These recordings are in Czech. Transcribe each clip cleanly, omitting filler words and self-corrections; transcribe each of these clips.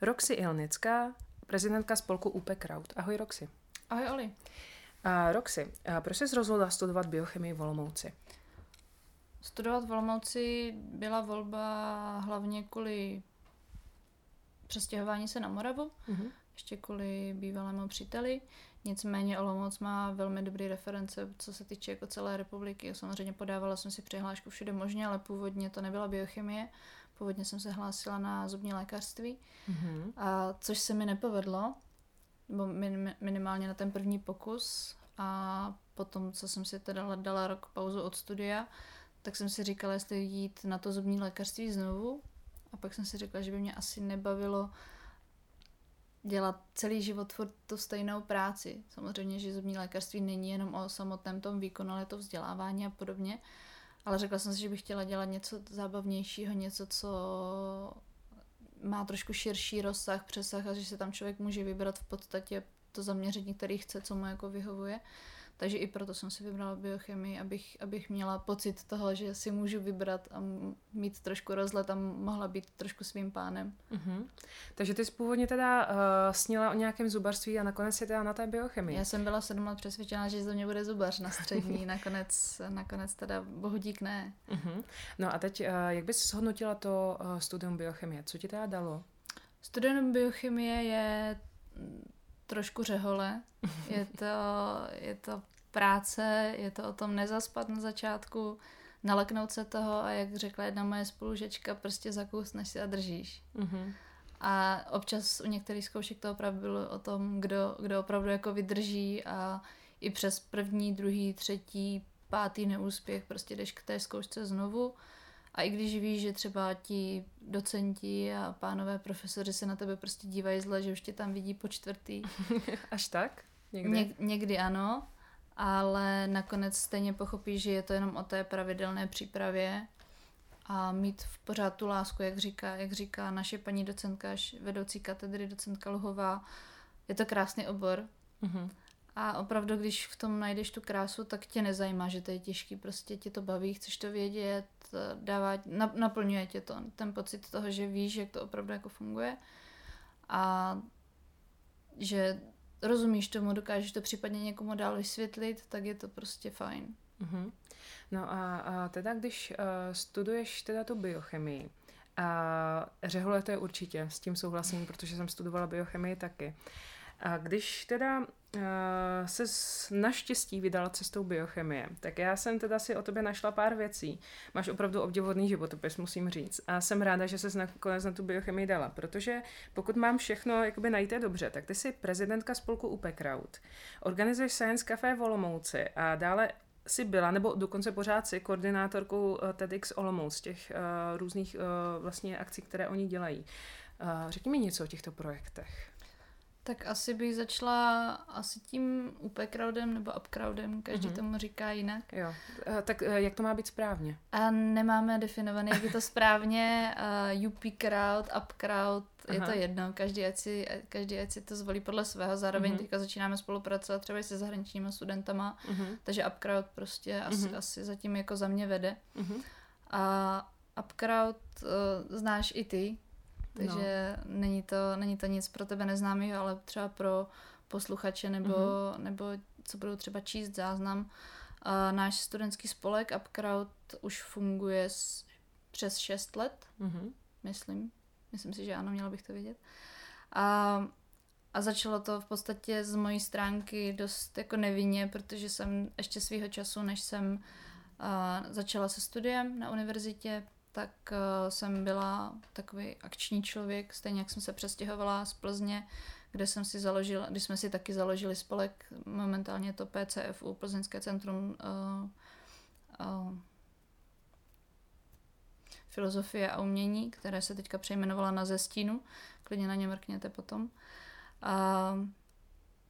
Roxy Ilnická, prezidentka spolku UPE Crowd. Ahoj Roxy. Ahoj Oli. Roxy, proč jsi rozhodla studovat biochemii v Olomouci? Studovat v Olomouci byla volba hlavně kvůli přestěhování se na Moravu, ještě kvůli bývalému příteli. Nicméně Olomouc má velmi dobré reference, co se týče jako celé republiky. Samozřejmě podávala jsem si přihlášku všude možně, ale původně to nebyla biochemie. Původně jsem se hlásila na zubní lékařství, a což se mi nepovedlo, nebo minimálně na ten první pokus. A potom, co jsem si teda dala rok pauzu od studia, tak jsem si říkala, jestli jít na to zubní lékařství znovu. A pak jsem si řekla, že by mě asi nebavilo dělat celý život furt tu stejnou práci. Samozřejmě, že zubní lékařství není jenom o samotném tom výkonu, ale to vzdělávání a podobně. Ale řekla jsem si, že bych chtěla dělat něco zábavnějšího, něco, co má trošku širší rozsah, přesah a že se tam člověk může vybrat v podstatě to zaměření, který chce, co mu jako vyhovuje. Takže i proto jsem si vybrala biochemii, abych měla pocit toho, že si můžu vybrat a mít trošku rozhled a mohla být trošku svým pánem. Mm-hmm. Takže ty jsi původně teda snila o nějakém zubařství a nakonec je teda na té biochemii. Já jsem byla 7 let přesvědčená, že ze mě bude zubař na střední, nakonec teda bohudík ne. Mm-hmm. No a teď, jak bys shodnotila to studium biochemie? Co ti teda dalo? Studium biochemie je trošku řehole. Je to práce, je to o tom nezaspat na začátku, naleknout se toho a jak řekla jedna moje spolužečka, prostě zakousneš si a držíš. Mm-hmm. A občas u některých zkoušek to opravdu bylo o tom, kdo opravdu jako vydrží a i přes první, druhý, třetí, pátý neúspěch prostě jdeš k té zkoušce znovu. A i když víš, že třeba ti docenti a pánové profesoři se na tebe prostě dívají zle, že už tě tam vidí po čtvrtý. Až tak? Někdy? Někdy ano, ale nakonec stejně pochopíš, že je to jenom o té pravidelné přípravě a mít v pořád tu lásku, jak říká naše paní docentka, vedoucí katedry, docentka Luhová. Je to krásný obor. Mm-hmm. A opravdu, když v tom najdeš tu krásu, tak tě nezajímá, že to je těžký, prostě tě to baví, chceš to vědět, dává, naplňuje tě to, ten pocit toho, že víš, jak to opravdu jako funguje a že rozumíš tomu, dokážeš to případně někomu dál vysvětlit, tak je to prostě fajn. Mm-hmm. No a teda, když studuješ teda tu biochemii, a řehole to je určitě, s tím souhlasím, protože jsem studovala biochemii taky. A když teda se naštěstí vydala cestou biochemie, tak já jsem teda si o tobě našla pár věcí. Máš opravdu obdivuhodný životopis, musím říct. A jsem ráda, že se nakonec na tu biochemii dala, protože pokud mám všechno jakoby najít dobře, tak ty jsi prezidentka spolku UPE Crowd, organizuješ Science Café v Olomouci a dále jsi byla, nebo dokonce pořád jsi koordinátorkou TEDx Olomouc, těch různých vlastně akcí, které oni dělají. Řekni mi něco o těchto projektech. Tak asi bych začala asi tím UPE Crowdem nebo Upkrautem, každý tomu říká jinak. Jo. Tak jak to má být správně? A nemáme definované, jak je to správně. UPE Crowd, Upkraut, je to jedno. Každý ať si to zvolí podle svého. Zároveň teďka začínáme spolupracovat třeba i se zahraničními studentama, takže Upkraut prostě asi zatím jako za mě vede. A Upkraut znáš i ty. Takže no. Není to nic pro tebe neznámého, ale třeba pro posluchače nebo co budou třeba číst záznam. Náš studentský spolek Upkraut už funguje přes 6 let, myslím si, že ano, měla bych to vědět. A začalo to v podstatě z mojí stránky dost jako nevinně, protože jsem ještě svýho času, než jsem začala se studiem na univerzitě, tak jsem byla takový akční člověk, stejně jak jsem se přestěhovala z Plzně, kde jsme si taky založili spolek, momentálně to PCFU, Plzeňské centrum filozofie a umění, které se teďka přejmenovala na Ze stínu, klidně na ně mrkněte potom.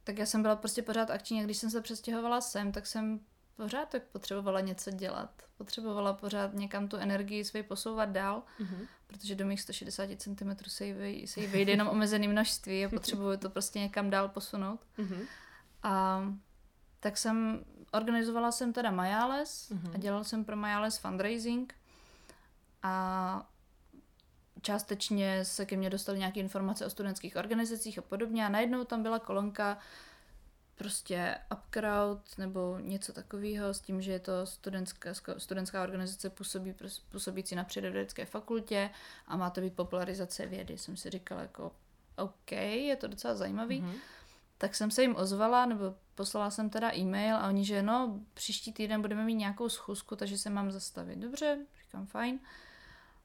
Tak já jsem byla prostě pořád akční, a když jsem se přestěhovala sem, tak jsem pořád tak potřebovala něco dělat. Potřebovala pořád někam tu energii svoji posouvat dál, protože do mých 160 cm se jí vejde jenom omezené množství a potřebuju to prostě někam dál posunout. A tak jsem organizovala teda Majales a dělala jsem pro Majales fundraising a částečně se ke mně dostaly nějaké informace o studentských organizacích a podobně a najednou tam byla kolonka prostě Upkraut nebo něco takového s tím, že je to studentská organizace působící na Přírodovědecké fakultě a má to být popularizace vědy. Jsem si říkala jako OK, je to docela zajímavý. Mm-hmm. Tak jsem se jim ozvala, nebo poslala jsem teda e-mail a oni, že no, příští týden budeme mít nějakou schůzku, takže se mám zastavit. Dobře, říkám fajn.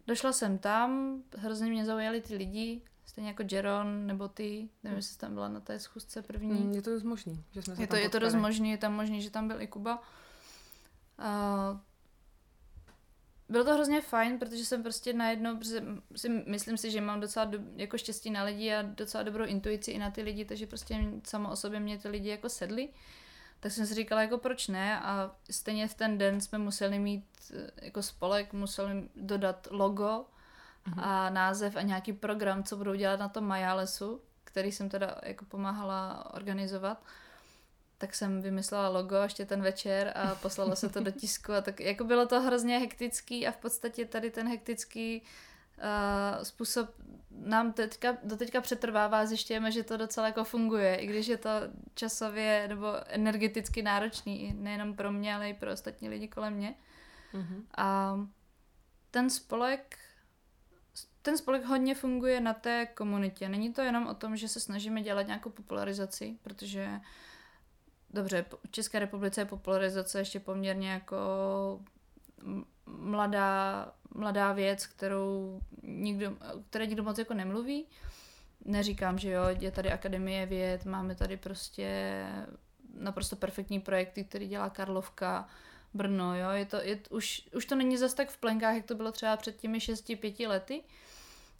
Došla jsem tam, hrozně mě zaujali ty lidi, stejně jako Geron nebo ty, nevím, jestli tam byla na té schůzce první. Je to dost možný, že jsme se tam potkali. Je to dost možný, je tam možný, že tam byl i Kuba. Bylo to hrozně fajn, protože jsem prostě najednou, myslím si, že mám docela jako štěstí na lidi a docela dobrou intuici i na ty lidi, takže prostě samo o sobě mě ty lidi jako sedli. Tak jsem si říkala, jako proč ne, a stejně v ten den jsme museli mít jako spolek, museli dodat logo a název a nějaký program, co budou dělat na tom Majalesu, který jsem teda jako pomáhala organizovat. Tak jsem vymyslela logo ještě ten večer a poslala se to do tisku a tak jako bylo to hrozně hektický a v podstatě tady ten hektický způsob nám doteďka přetrvává a zjišťujeme, že to docela jako funguje, i když je to časově nebo energeticky náročný, nejenom pro mě, ale i pro ostatní lidi kolem mě. Mm-hmm. A ten spolek hodně funguje na té komunitě. Není to jenom o tom, že se snažíme dělat nějakou popularizaci, protože dobře, v České republice je popularizace ještě poměrně jako mladá věc, které nikdo moc jako nemluví. Neříkám, že jo, je tady Akademie věd, máme tady prostě naprosto perfektní projekty, který dělá Karlovka, Brno, jo, už to není zas tak v plenkách, jak to bylo třeba před těmi 6-5 lety.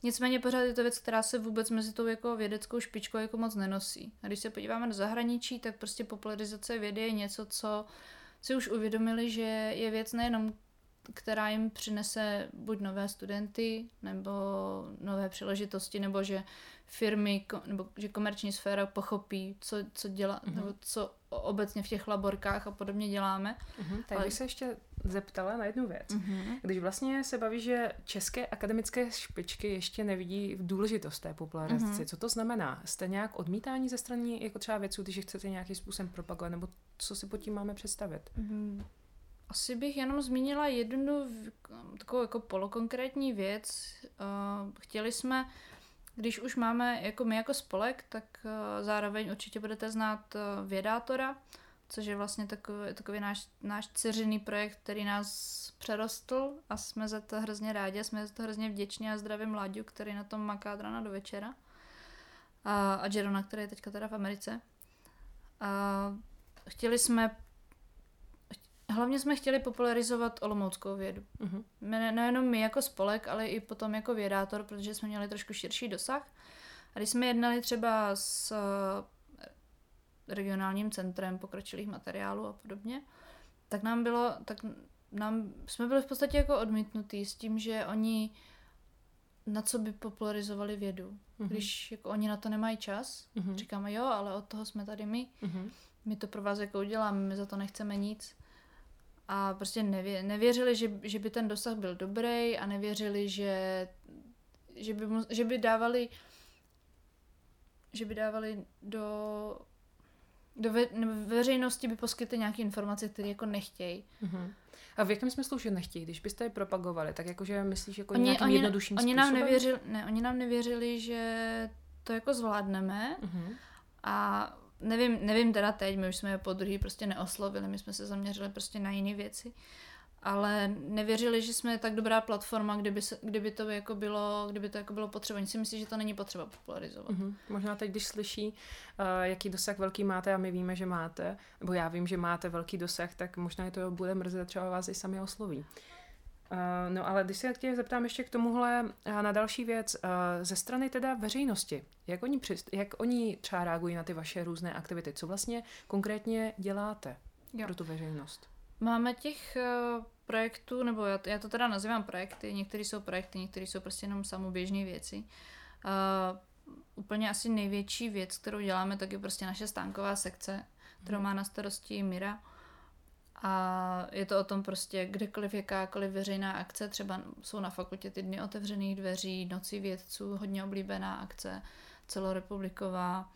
Nicméně pořád je to věc, která se vůbec mezi tou jako vědeckou špičkou jako moc nenosí. A když se podíváme do zahraničí, tak prostě popularizace vědy je něco, co si už uvědomili, že je věc nejenom, která jim přinese buď nové studenty, nebo nové příležitosti, nebo že firmy, nebo že komerční sféra pochopí, co dělá, nebo co obecně v těch laborkách a podobně děláme. Tak bych se ještě zeptala na jednu věc. Když vlastně se baví, že české akademické špičky ještě nevidí v důležitost té popularizace, co to znamená? Jste nějak odmítání ze strany jako třeba vědců, když chcete nějakým způsobem propagovat, nebo co si pod tím máme představit? Asi bych jenom zmínila jednu takovou jako polokonkrétní věc. Chtěli jsme, když už máme, jako my jako spolek, tak zároveň určitě budete znát vědátora, což je vlastně takový náš dceřiný projekt, který nás přerostl a jsme za to hrozně rádi, jsme za to hrozně vděční a zdravím Láďu, který na tom maká od rána do večera a Gerona, který je teďka teda v Americe. Hlavně jsme chtěli popularizovat olomouckou vědu. Nejenom my jako spolek, ale i potom jako vědátor, protože jsme měli trošku širší dosah. A když jsme jednali třeba s regionálním centrem pokročilých materiálů a podobně, tak jsme byli v podstatě jako odmítnutí s tím, že oni na co by popularizovali vědu. Když jako oni na to nemají čas, říkáme jo, ale od toho jsme tady my. My to pro vás jako uděláme, my za to nechceme nic. A prostě nevěřili, že by ten dosah byl dobrý a nevěřili, že by dávali veřejnosti by poskytli nějaké informace, které jako nechtějí. A v jakém smyslu, že nechtějí? Když byste je propagovali, tak jakože myslíš jako nějakým jednodušším způsobem? Oni nám nevěřili, že to jako zvládneme a nevím teda teď, my už jsme je po druhý prostě neoslovili, my jsme se zaměřili prostě na jiné věci, ale nevěřili, že jsme tak dobrá platforma, kdyby to jako bylo potřeba. Oni si myslí, že to není potřeba popularizovat. Možná teď, když slyší, jaký dosah velký máte a my víme, že máte, nebo já vím, že máte velký dosah, tak možná to bude mrzet, třeba vás i sami osloví. No ale když se tě zeptám ještě k tomuhle na další věc, ze strany teda veřejnosti, jak oni třeba reagují na ty vaše různé aktivity, co vlastně konkrétně děláte pro tu veřejnost? Máme těch projektů, nebo já to teda nazývám projekty, některé jsou projekty, některé jsou prostě jenom samoběžné věci. Úplně asi největší věc, kterou děláme, tak je prostě naše stánková sekce, kterou má na starosti Myra. A je to o tom prostě kdekoliv, jakákoliv veřejná akce, třeba jsou na fakultě ty dny otevřených dveří, noci vědců, hodně oblíbená akce, celorepubliková.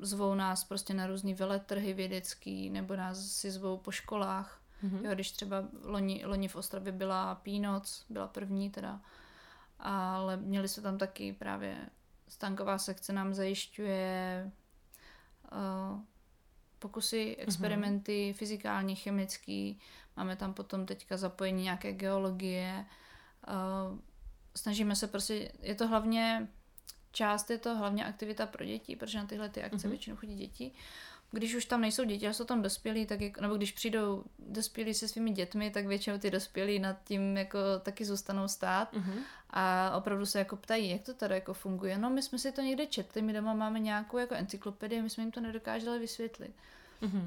Zvou nás prostě na různý veletrhy vědecký, nebo nás si zvou po školách. Mm-hmm. Jo, když třeba loni v Ostravě byla Pínoc, byla první teda, ale měli se tam taky právě stánková sekce nám zajišťuje pokusy, experimenty, fyzikální, chemický, máme tam potom teďka zapojení nějaké geologie. Snažíme se prostě, je to hlavně aktivita pro děti, protože na tyhle ty akce většinou chodí děti. Když už tam nejsou děti, ale jsou tam dospělí, tak nebo když přijdou dospělí se svými dětmi, tak většinou ty dospělí nad tím jako taky zůstanou stát a opravdu se jako ptají, jak to tady jako funguje. No my jsme si to někde četli, my doma máme nějakou jako encyklopedii, my jsme jim to nedokáželi vysvětlit.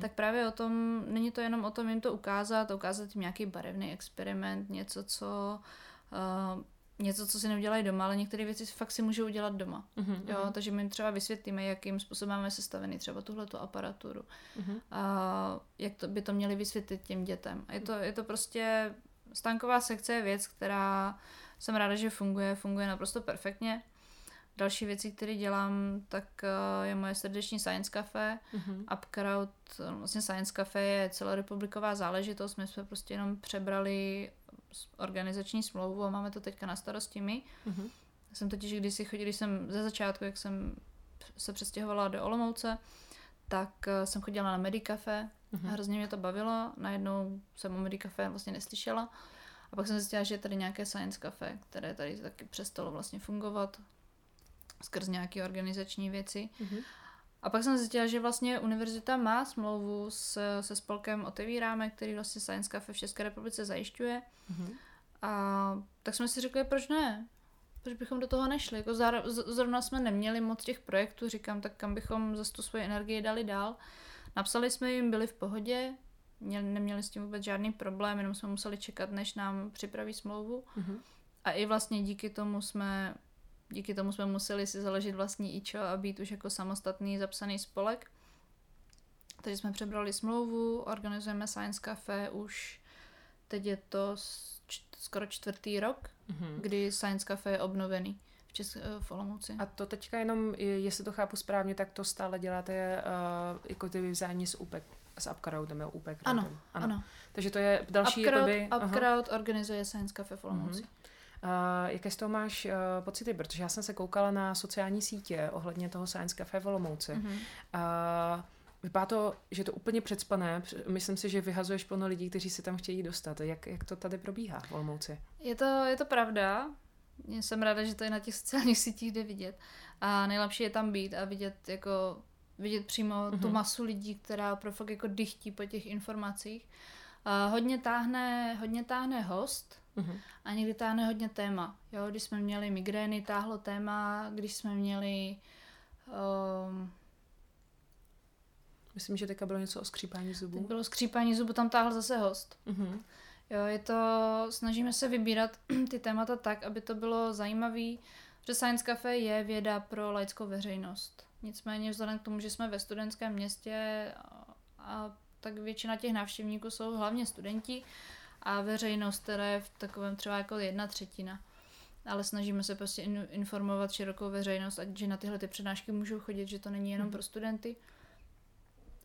Tak právě o tom, není to jenom o tom jim to ukázat jim nějaký barevný experiment, něco, co si neudělají doma, ale některé věci fakt si můžou udělat doma. Jo, takže my třeba vysvětlíme, jakým způsobem máme sestavený třeba tuhletu aparaturu. A jak to by to měli vysvětlit těm dětem. A je to prostě stánková sekce je věc, která jsem ráda, že funguje naprosto perfektně. Další věci, které dělám, tak je moje srdeční Science Café. Upkraut, vlastně Science Café je celorepubliková záležitost, my jsme prostě jenom přebrali organizační smlouvu a máme to teďka na starosti my. Jsem totiž když jsem ze začátku, jak jsem se přestěhovala do Olomouce, tak jsem chodila na MediCafe a hrozně mě to bavilo. Najednou jsem o MediCafe vlastně neslyšela a pak jsem zjistila, že je tady nějaké Science Café, které tady taky přestalo vlastně fungovat skrz nějaké organizační věci. A pak jsem zjistila, že vlastně univerzita má smlouvu se spolkem Otevíráme, který vlastně Science Café v České republice zajišťuje. A tak jsme si řekli, proč ne? Proč bychom do toho nešli? Jako zrovna jsme neměli moc těch projektů, říkám, tak kam bychom zase tu svoji energii dali dál. Napsali jsme jim, byli v pohodě, neměli s tím vůbec žádný problém, jenom jsme museli čekat, než nám připraví smlouvu. A i vlastně díky tomu jsme museli si založit vlastní IČO a být už jako samostatný zapsaný spolek. Takže jsme přebrali smlouvu, organizujeme Science Café už, teď je to skoro 4. rok, kdy Science Café je obnovený v Olomouci. A to teďka jenom, jestli to chápu správně, tak to stále děláte jako ty vzájemně s UPEC. S Upkrautem, jo, UPE Crowdem. Ano. Takže to je další... Upkraut organizuje Science Café v Olomouci. Jaké z toho máš pocity? Protože já jsem se koukala na sociální sítě ohledně toho Science Café v Olomouci. Vypadá to, že je to úplně předspané. Myslím si, že vyhazuješ plno lidí, kteří se tam chtějí dostat. Jak to tady probíhá v Olomouci? Je to pravda. Jsem ráda, že to je na těch sociálních sítích jde vidět. A nejlepší je tam být a vidět přímo tu masu lidí, která fakt jako dychtí po těch informacích. Hodně táhne host a někdy táhne hodně téma. Jo, když jsme měli migrény, táhlo téma, když jsme měli... Myslím, že teďka bylo něco o skřípání zubů. Teď bylo skřípání zubů, tam táhl zase host. Jo, snažíme se vybírat ty témata tak, aby to bylo zajímavý, že Science Café je věda pro laickou veřejnost. Nicméně vzhledem k tomu, že jsme ve studentském městě a tak většina těch návštěvníků jsou hlavně studenti a veřejnost, která je v takovém třeba jako 1/3. Ale snažíme se prostě informovat širokou veřejnost, a že na tyhle ty přednášky můžou chodit, že to není jenom pro studenty.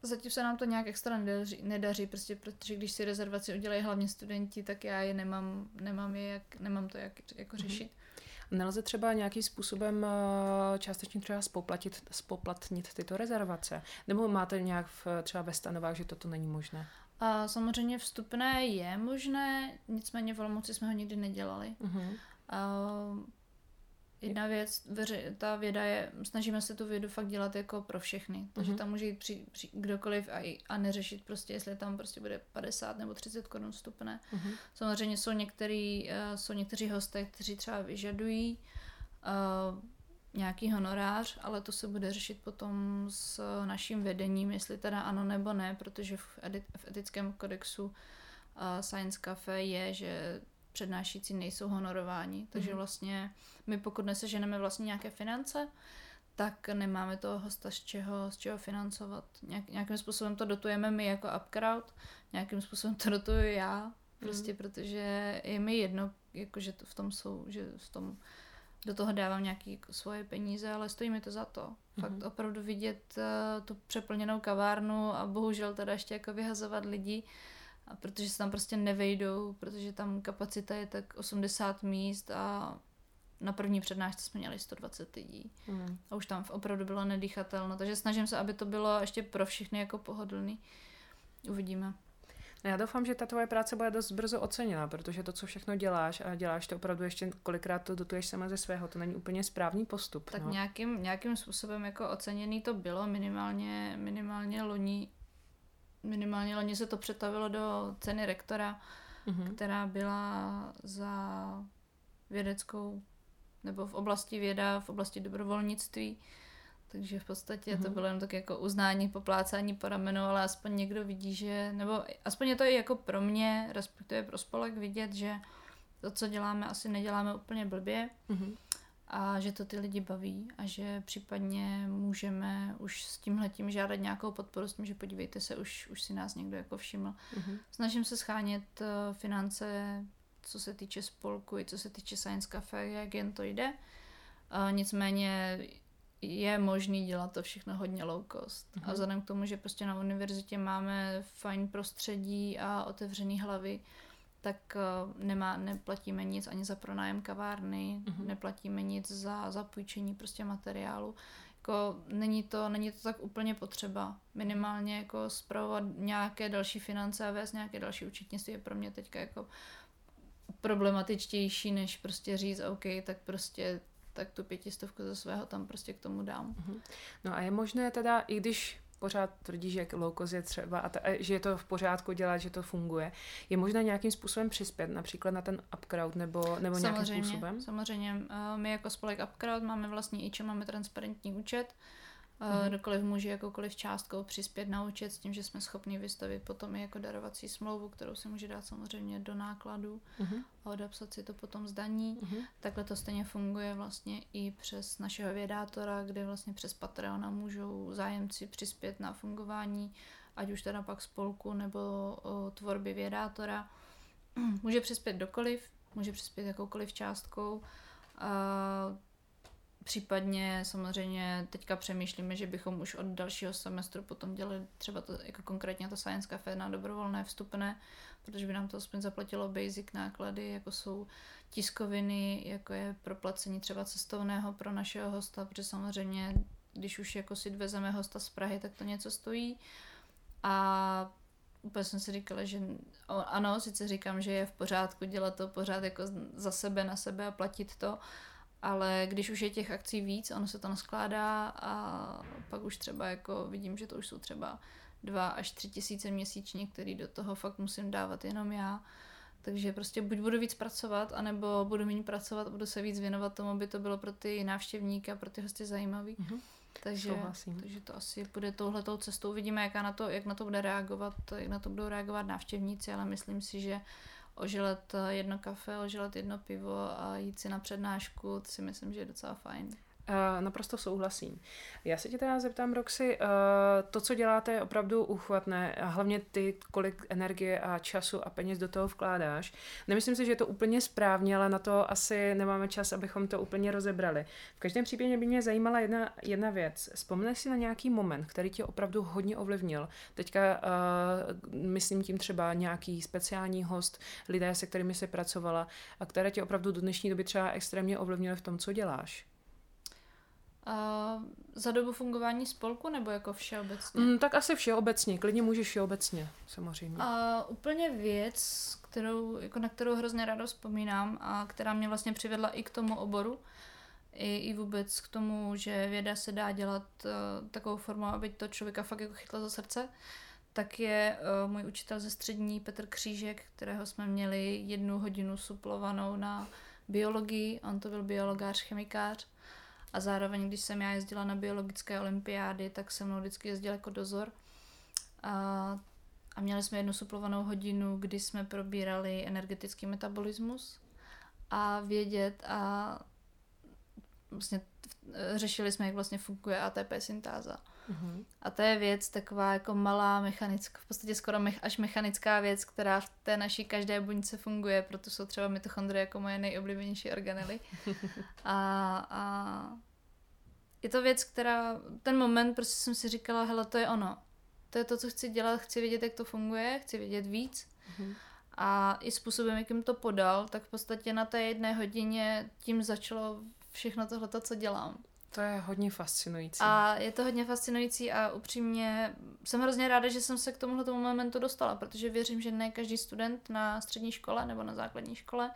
Zatím se nám to nějak extra nedaří, prostě protože když si rezervaci udělají hlavně studenti, tak já je nemám to jak řešit. Nelze třeba nějakým způsobem částečně třeba spoplatnit tyto rezervace? Nebo máte nějak třeba ve stanovách, že toto není možné? A samozřejmě vstupné je možné, nicméně v Olomouci jsme ho nikdy nedělali. Jedna věc, ta věda je, snažíme se tu vědu fakt dělat jako pro všechny, takže tam může jít kdokoliv a neřešit prostě, jestli tam prostě bude 50 nebo 30 korun vstupné. Samozřejmě jsou někteří hosté, kteří třeba vyžadují nějaký honorář, ale to se bude řešit potom s naším vedením, jestli teda ano nebo ne, protože v etickém kodexu Science Café je, že přednášící nejsou honorováni, takže vlastně my pokud neseženeme vlastně nějaké finance, tak nemáme toho hosta z čeho financovat. Nějakým způsobem to dotujeme my jako Upkraut, nějakým způsobem to dotuju já, prostě protože je mi jedno, jakože to v tom jsou, že v tom do toho dávám nějaké jako svoje peníze, ale stojí mi to za to. Fakt opravdu vidět tu přeplněnou kavárnu a bohužel teda ještě jako vyhazovat lidi, a protože se tam prostě nevejdou, protože tam kapacita je tak 80 míst a na první přednášce jsme měli 120 lidí. A už tam opravdu bylo nedýchatelno, takže snažím se, aby to bylo ještě pro všechny jako pohodlný. Uvidíme. Já doufám, že ta tvoje práce bude dost brzo oceněna, protože to, co všechno děláš a děláš to opravdu ještě kolikrát to dotuješ sama ze svého, to není úplně správný postup. Tak no. nějakým způsobem jako oceněný to bylo, minimálně loni se to přetavilo do ceny rektora, která byla za vědeckou, nebo v oblasti věda, v oblasti dobrovolnictví. Takže v podstatě to bylo jen tak jako uznání, poplácání po ramenu, ale aspoň někdo vidí, že, nebo aspoň je to i jako pro mě, respektive pro spolek vidět, že to, co děláme, asi neděláme úplně blbě a že to ty lidi baví a že případně můžeme už s tímhletím žádat nějakou podporu s tím, že podívejte se, už si nás někdo jako všiml. Snažím se shánět finance, co se týče spolku i co se týče Science Café, jak jen to jde. Nicméně je možný dělat to všechno hodně low cost. A vzhledem k tomu, že prostě na univerzitě máme fajn prostředí a otevřený hlavy, tak neplatíme nic ani za pronájem kavárny, neplatíme nic za zapůjčení prostě materiálu. Jako není to tak úplně potřeba. Minimálně jako spravovat nějaké další finance a vést nějaké další účetnictví je pro mě teďka jako problematičtější, než prostě říct OK, tak tu 500 ze svého tam prostě k tomu dám. No a je možné teda, i když pořád tvrdí, že low cost je třeba a že je to v pořádku dělat, že to funguje, je možné nějakým způsobem přispět, například na ten Upkraut nebo nějakým způsobem? Samozřejmě. My jako spolek Upkraut máme vlastní IČO, máme transparentní účet. Kdokoliv může jakoukoliv částkou přispět na účet s tím, že jsme schopni vystavit potom i jako darovací smlouvu, kterou si může dát samozřejmě do nákladů a odepsat si to potom z daní. Takhle to stejně funguje vlastně i přes našeho vědátora, kde vlastně přes Patreona můžou zájemci přispět na fungování, ať už teda pak spolku nebo tvorby vědátora. Může přispět kdokoliv, může přispět jakoukoliv částkou. Případně samozřejmě teďka přemýšlíme, že bychom už od dalšího semestru potom dělali třeba to, jako konkrétně to Science Café na dobrovolné vstupné, protože by nám to aspoň zaplatilo basic náklady, jako jsou tiskoviny, jako je proplacení třeba cestovného pro našeho hosta, protože samozřejmě, když už jako si vezeme hosta z Prahy, tak to něco stojí. A úplně jsem si říkala, že ano, sice říkám, že je v pořádku dělat to pořád jako za sebe, na sebe a platit to, ale když už je těch akcí víc, ono se to naskládá a pak už třeba jako vidím, že to už jsou třeba 2 až 3 tisíce měsíčně, který do toho fakt musím dávat jenom já. Takže prostě buď budu víc pracovat, anebo budu méně pracovat a budu se víc věnovat tomu, aby to bylo pro ty návštěvníky a pro ty hosty zajímavý. Takže to asi půjde touhletou cestou. Vidíme, jak na to budou reagovat návštěvníci, ale myslím si, že ožilet jedno kafe, ožilet jedno pivo a jít si na přednášku, to si myslím, že je docela fajn. Naprosto souhlasím. Já se tě teda zeptám, Roxy, to, co děláte, je opravdu uchvatné a hlavně ty, kolik energie a času a peněz do toho vkládáš. Nemyslím si, že je to úplně správně, ale na to asi nemáme čas, abychom to úplně rozebrali. V každém případě by mě zajímala jedna věc. Vzpomeneš si na nějaký moment, který tě opravdu hodně ovlivnil? Teďka myslím tím třeba nějaký speciální host, lidé, se kterými se pracovala a které tě opravdu do dnešní doby třeba extrémně ovlivnily v tom, co děláš. Za dobu fungování spolku nebo jako všeobecně? Tak asi všeobecně, klidně můžeš všeobecně, samozřejmě. Úplně věc, na kterou hrozně ráda vzpomínám a která mě vlastně přivedla i k tomu oboru, i vůbec k tomu, že věda se dá dělat takovou formou, aby to člověka fakt jako chytlo za srdce, tak je můj učitel ze střední Petr Křížek, kterého jsme měli 1 hodinu suplovanou na biologii, on to byl biologář, chemikář. A zároveň, když jsem já jezdila na biologické olympiády, tak se mnou vždycky jezdil jako dozor. A měli jsme 1 suplovanou hodinu, kdy jsme probírali energetický metabolismus. A vědět a vlastně řešili jsme, jak vlastně funguje ATP syntáza. Mm-hmm. A to je věc taková jako malá mechanická, v podstatě skoro až mechanická věc, která v té naší každé buňce funguje, proto jsou třeba mitochondrie jako moje nejoblíbenější organely. A je to věc, která, ten moment prostě jsem si říkala, hele, to je ono. To je to, co chci dělat, chci vědět, jak to funguje, chci vědět víc. Mm-hmm. A i způsobem, jakým to podal, tak v podstatě na té jedné hodině tím začalo všechno tohleto, co dělám. To je hodně fascinující. A je to hodně fascinující a upřímně jsem hrozně ráda, že jsem se k tomuhle tomu momentu dostala, protože věřím, že ne každý student na střední škole nebo na základní škole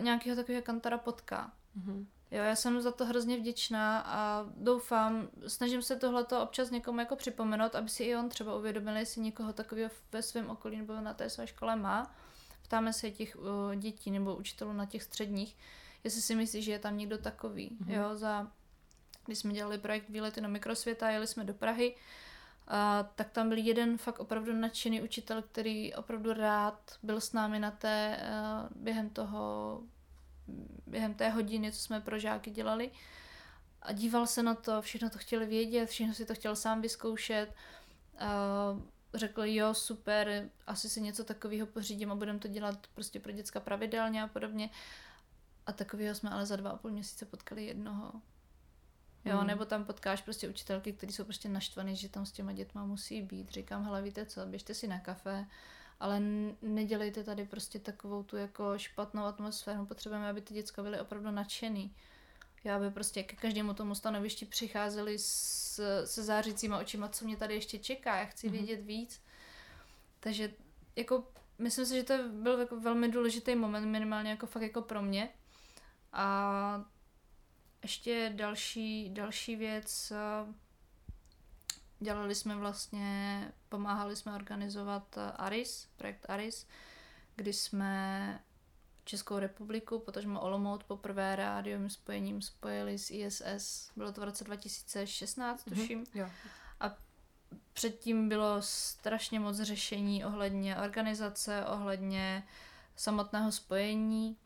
nějakého takového kantara potká. Mm-hmm. Jo, já jsem za to hrozně vděčná a doufám, snažím se tohleto občas někomu jako připomenout, aby si i on třeba uvědomil, jestli někoho takového ve svém okolí nebo na té své škole má. Ptáme se těch dětí nebo učitelů na těch středních, jestli si myslí, že je tam někdo takový. Mm-hmm. Jo, když jsme dělali projekt Výlety na mikrosvěta, jeli jsme do Prahy, tak tam byl jeden fakt opravdu nadšený učitel, který opravdu rád byl s námi na té, během té hodiny, co jsme pro žáky dělali. A díval se na to, všechno to chtěli vědět, všechno si to chtěl sám vyzkoušet. Řekl, jo, super, asi si něco takového pořídím a budeme to dělat prostě pro děcka pravidelně a podobně. A takového jsme ale za 2,5 měsíce potkali jednoho. Jo, nebo tam potkáš prostě učitelky, které jsou prostě naštvaný, že tam s těma dětma musí být. Říkám, hele, víte co, běžte si na kafe, ale nedělejte tady prostě takovou tu jako špatnou atmosféru. Potřebujeme, aby ty děcka byly opravdu nadšený. Já aby prostě ke každému tomu stanovišti přicházeli se zářícíma očima, co mě tady ještě čeká, já chci vědět víc. Takže jako myslím si, že to byl jako velmi důležitý moment, minimálně jako fakt jako pro mě. A ještě další věc, dělali jsme vlastně, pomáhali jsme organizovat ARISS, projekt ARISS, kdy jsme Českou republiku, potažmo Olomouc, poprvé rádiovým spojením spojili s ISS, bylo to v roce 2016, tuším. Jo. A předtím bylo strašně moc řešení ohledně organizace, ohledně samotného spojení.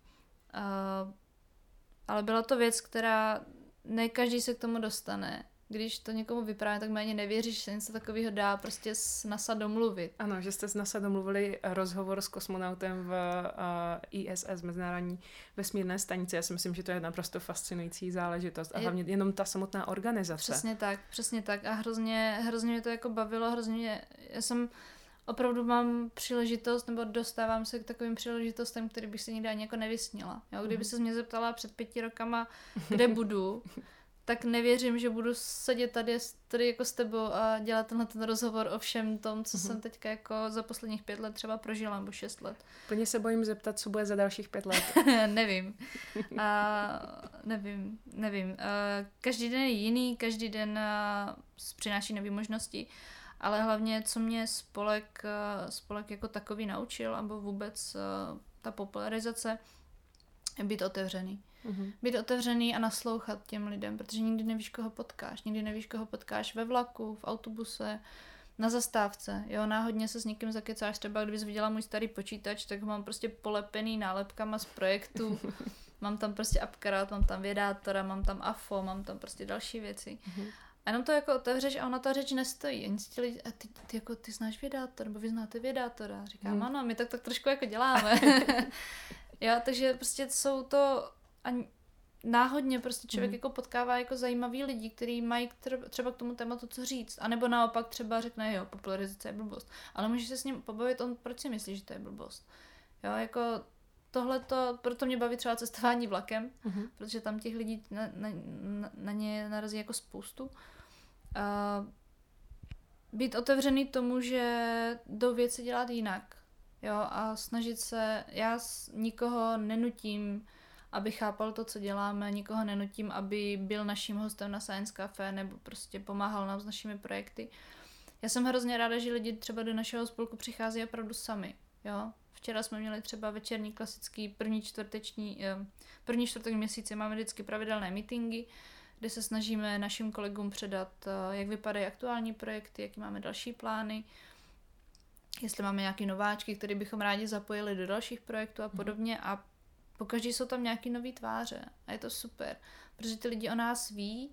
Ale byla to věc, která ne každý se k tomu dostane. Když to někomu vyprávím, tak méně nevěříš, že něco takového dá prostě s NASA domluvit. Ano, že jste s NASA domluvili rozhovor s kosmonautem v ISS, Mezinárodní vesmírné stanice. Já si myslím, že to je naprosto fascinující záležitost a hlavně jenom ta samotná organizace. Přesně tak. A hrozně mě to jako bavilo, opravdu mám příležitost, nebo dostávám se k takovým příležitostem, který bych se nikdy ani jako nevysnila. Jo? Kdyby se mě zeptala před 5 rokama, kde budu, tak nevěřím, že budu sedět tady jako s tebou a dělat ten rozhovor o všem tom, co jsem teďka jako za posledních 5 let třeba prožila, nebo 6 let. Plně se bojím zeptat, co bude za dalších 5 let. Nevím. Každý den je jiný, každý den přináší nové možnosti. Ale hlavně, co mě spolek jako takový naučil, nebo vůbec ta popularizace, je být otevřený. Mm-hmm. Být otevřený a naslouchat těm lidem, protože nikdy nevíš, koho potkáš. Nikdy nevíš, koho potkáš ve vlaku, v autobuse, na zastávce. Jo, náhodně se s někým zakecáš. Třeba kdybys viděla můj starý počítač, tak ho mám prostě polepený nálepkama z projektů. Mám tam prostě Upkraut, mám tam vědátora, mám tam AFO, mám tam prostě další věci. Mm-hmm. A jenom to jako otevřeš a ona ta řeč nestojí. Oni si lidi, a ty znáš vědátor, nebo vy znáte vědátora. Říkám, ano, my tak trošku jako děláme. Jo, takže prostě jsou to, náhodně prostě člověk jako potkává jako zajímavý lidi, kteří mají třeba k tomu tématu co říct. A nebo naopak třeba řekne, jo, popularizace je blbost. Ale můžeš se s ním pobavit, proč si myslíš, že to je blbost. Jo, jako tohleto, proto mě baví třeba cestování vlakem, protože tam těch lidí na ně narazí jako spoustu. Být otevřený tomu, že jdou věci dělat jinak. Jo, a snažit se, já nikoho nenutím, aby chápal to, co děláme, nikoho nenutím, aby byl naším hostem na Science Café nebo prostě pomáhal nám s našimi projekty. Já jsem hrozně ráda, že lidi třeba do našeho spolku přichází opravdu sami. Jo. Včera jsme měli třeba večerní klasický první čtvrtek měsíce máme vždycky pravidelné meetingy, kde se snažíme našim kolegům předat, jak vypadají aktuální projekty, jaký máme další plány, jestli máme nějaké nováčky, které bychom rádi zapojili do dalších projektů a podobně. A Pokaždý jsou tam nějaký nový tváře a je to super, protože ty lidi o nás ví,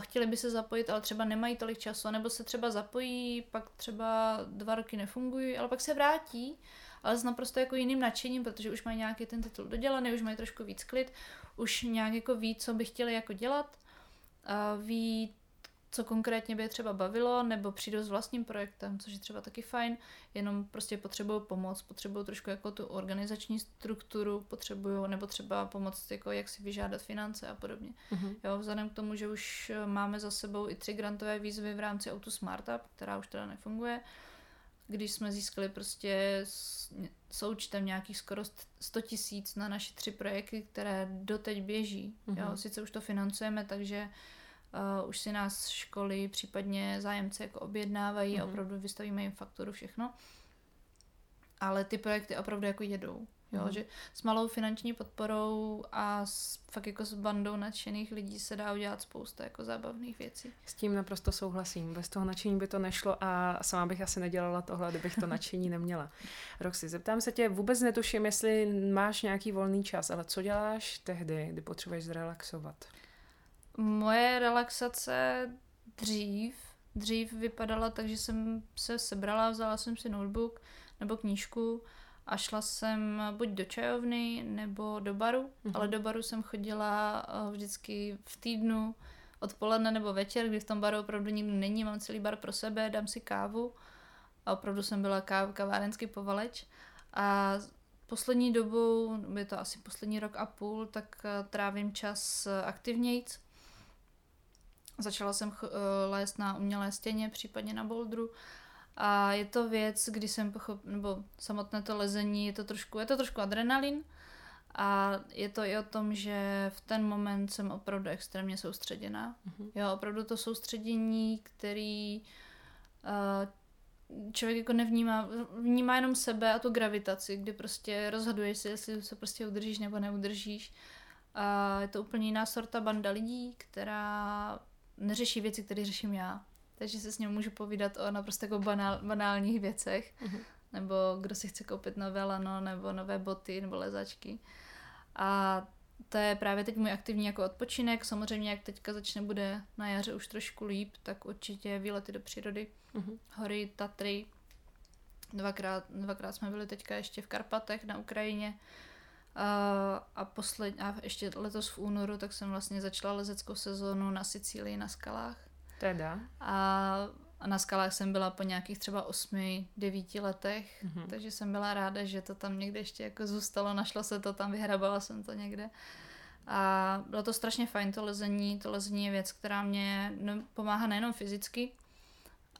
chtěli by se zapojit, ale třeba nemají tolik času, nebo se třeba zapojí, pak třeba 2 roky nefungují, ale pak se vrátí, ale s naprosto jako jiným nadšením, protože už mají nějaký ten titul dodělaný, už mají trošku víc klid, už nějak jako ví, co by chtěli jako dělat, ví, co konkrétně by je třeba bavilo, nebo přijdou s vlastním projektem, což je třeba taky fajn, jenom prostě potřebují pomoc, potřebují trošku jako tu organizační strukturu, potřebují, nebo třeba pomoc, jako jak si vyžádat finance a podobně. Mm-hmm. Jo, vzhledem k tomu, že už máme za sebou i 3 grantové výzvy v rámci AutoSmartup, která už teda nefunguje, když jsme získali prostě součtem nějakých skoro 100 000 na naše 3 projekty, které doteď běží. Mm-hmm. Jo, sice už to financujeme, takže už si nás školy, případně zájemce jako objednávají, a opravdu vystavíme jim fakturu, všechno. Ale ty projekty opravdu jako jedou. Jo? Že s malou finanční podporou a fakt jako s bandou nadšených lidí se dá udělat spousta jako zábavných věcí. S tím naprosto souhlasím. Bez toho nadšení by to nešlo a sama bych asi nedělala tohle, kdybych to nadšení neměla. Roxy, zeptám se tě, vůbec netuším, jestli máš nějaký volný čas, ale co děláš tehdy, kdy potřebuješ zrelaxovat? Moje relaxace dřív vypadala tak, že jsem se sebrala, vzala jsem si notebook nebo knížku a šla jsem buď do čajovny nebo do baru, ale do baru jsem chodila vždycky v týdnu odpoledne nebo večer, kdy v tom baru opravdu nikdo není, mám celý bar pro sebe, dám si kávu a opravdu jsem byla kavárenský povaleč a poslední dobou, je to asi poslední 1,5 roku, tak trávím čas aktivnějc. Začala jsem lézt na umělé stěně, případně na bouldru. A je to věc, kdy jsem nebo samotné to lezení, je to trošku adrenalin. A je to i o tom, že v ten moment jsem opravdu extrémně soustředěná. Jo, opravdu to soustředění, který člověk jako vnímá jenom sebe a tu gravitaci, kdy prostě rozhoduješ si, jestli se prostě udržíš nebo neudržíš. A je to úplně jiná sorta banda lidí, která neřeší věci, které řeším já. Takže se s ním můžu povídat o naprosto jako banálních věcech. Nebo kdo si chce koupit nové lano, nebo nové boty, nebo lezačky. A to je právě teď můj aktivní jako odpočinek. Samozřejmě, jak teďka bude na jaře už trošku líp, tak určitě výlety do přírody. Hory, Tatry. Dvakrát jsme byli teďka ještě v Karpatech na Ukrajině. A ještě letos v únoru, tak jsem vlastně začala lezeckou sezónu na Sicílii na skalách. Teda? A na skalách jsem byla po nějakých třeba 8, 9 letech, takže jsem byla ráda, že to tam někde ještě jako zůstalo, našlo se to tam, vyhrabala jsem to někde. A bylo to strašně fajn to lezení je věc, která mě pomáhá nejenom fyzicky,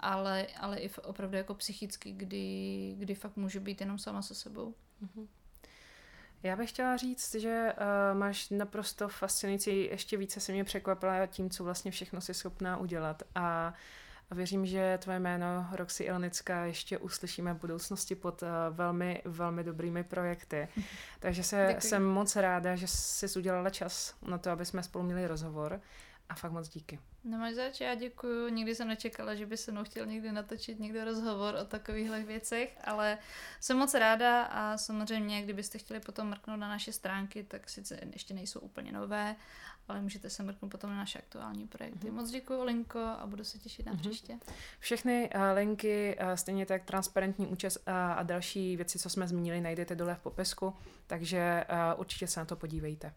ale i opravdu jako psychicky, kdy fakt můžu být jenom sama se sebou. Mhm. Já bych chtěla říct, že máš naprosto fascinující, ještě více se mě překvapila tím, co vlastně všechno jsi schopná udělat a věřím, že tvoje jméno Roxy Ilnická ještě uslyšíme v budoucnosti pod velmi, velmi dobrými projekty. Takže jsem moc ráda, že jsi udělala čas na to, aby jsme spolu měli rozhovor a fakt moc díky. Nemáš zač, já děkuju, nikdy jsem nečekala, že by se mnou chtěl někdy natočit někdo rozhovor o takovýchhle věcech, ale jsem moc ráda a samozřejmě, kdybyste chtěli potom mrknout na naše stránky, tak sice ještě nejsou úplně nové, ale můžete se mrknout potom na naše aktuální projekty. Moc děkuju, Linko, a budu se těšit na příště. Všechny linky, stejně tak transparentní účast a další věci, co jsme zmínili, najdete dole v popisku, takže určitě se na to podívejte.